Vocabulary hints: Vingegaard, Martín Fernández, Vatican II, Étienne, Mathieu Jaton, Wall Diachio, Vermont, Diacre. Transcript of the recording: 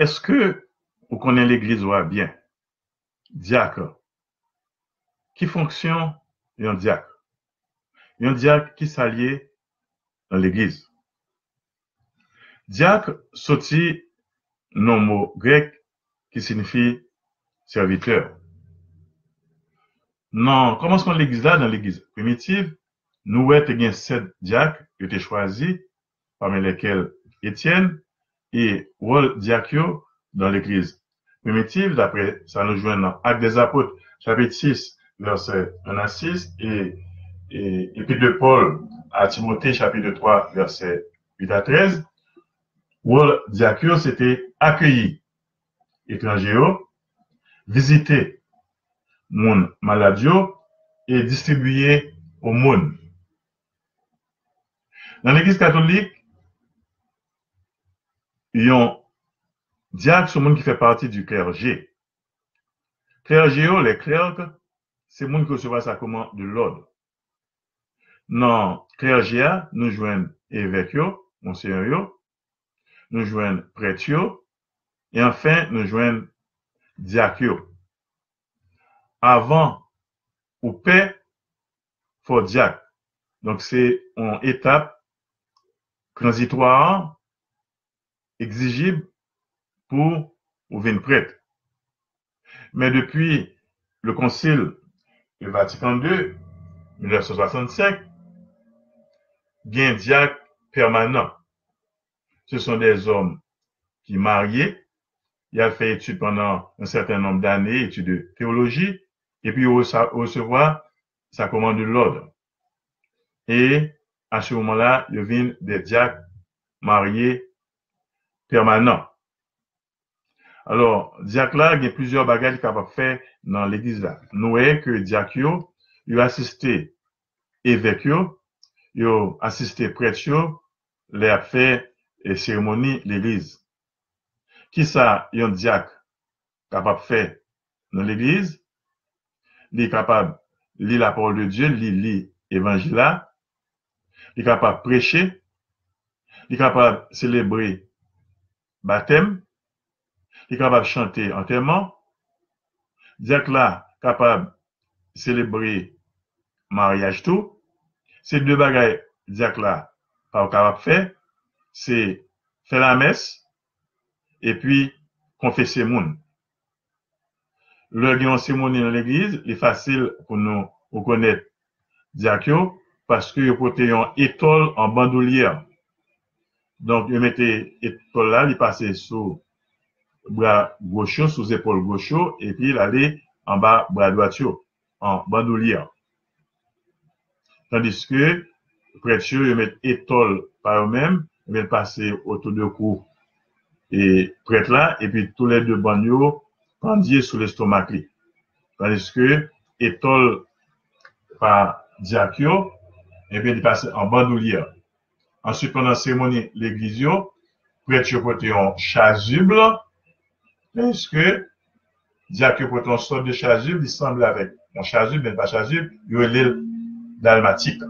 Est-ce que vous connaissez l'église bien? Diacre. Qui fonctionne? Un diacre. Un diacre qui s'allie dans l'église. Diacre sorti d'un mot grec qui signifie serviteur. Non, commençons l'église là, dans l'église primitive, nous avons 7 diacres qui ont été choisis, parmi lesquels Étienne et Wall Diachio dans l'église primitive, d'après ça nous joint dans Actes des Apôtres, chapitre 6, verset 1 à 6, et Épître de Paul à Timothée, chapitre 3, verset 8 à 13. Wall Diachio, c'était accueilli, étranger, visiter moun maladio et distribuer au monde. Dans l'église catholique, ils ont diacre, c'est monde qui fait partie du clergé. Clergé, les clercs, c'est monde qui reçoit sa commande de l'ordre. Non, clergé, nous joignons évêque, monseigneur, nous joignons prêtre, et enfin, nous joignons diacre. Avant ou paix, faut diacre. Donc, c'est une étape transitoire exigible pour ou venir prêtre. Mais depuis le concile du Vatican II, 1965, il y a un diacre permanent. Ce sont des hommes qui sont mariés, ils ont fait études pendant un certain nombre d'années, études de théologie, et puis ils recevoir sa commande de l'ordre. Et à ce moment-là, ils viennent des diacres mariés permanents. Alors, diacre là, il y a plusieurs bagages qu'il va faire dans l'église là. Nous voyons que diacre, il a assisté évêque, il a assisté prêtre, il a fait les cérémonies l'église. Qui ça, il y a un diacre capable de faire dans l'église? Il est capable de lire la parole de Dieu, lire l'évangile, il est capable de prêcher, il est capable de célébrer baptême, il est capable de chanter enterrement, diacre là, capable de célébrer mariage tout. Ces deux bagailles, diacre là, pas capable de faire, c'est faire la messe, et puis confesser moun. Leur cérémonie dans l'église, il est facile pour nous reconnaître diacre parce que ils portaient une étole en bandoulière. Donc, ils mettaient l'étole là, ils passaient sous bras gauche, sous épaule gauche, et puis ils allaient en bas bras droit, en bandoulière. Tandis que, prêtres, ils mettent étole par eux-mêmes, ils mettent passer autour de cou et prêtre là, et puis tous les deux bandeaux pendiers sous l'estomac. Tandis que, étole par diacre, et bien, il passe en bandoulière. Ensuite, pendant la cérémonie, l'église, prêtre porte un chasuble, parce que, diacre porte une sorte de chasuble, il semble avec un chasuble, mais pas chasuble, il est dalmatique.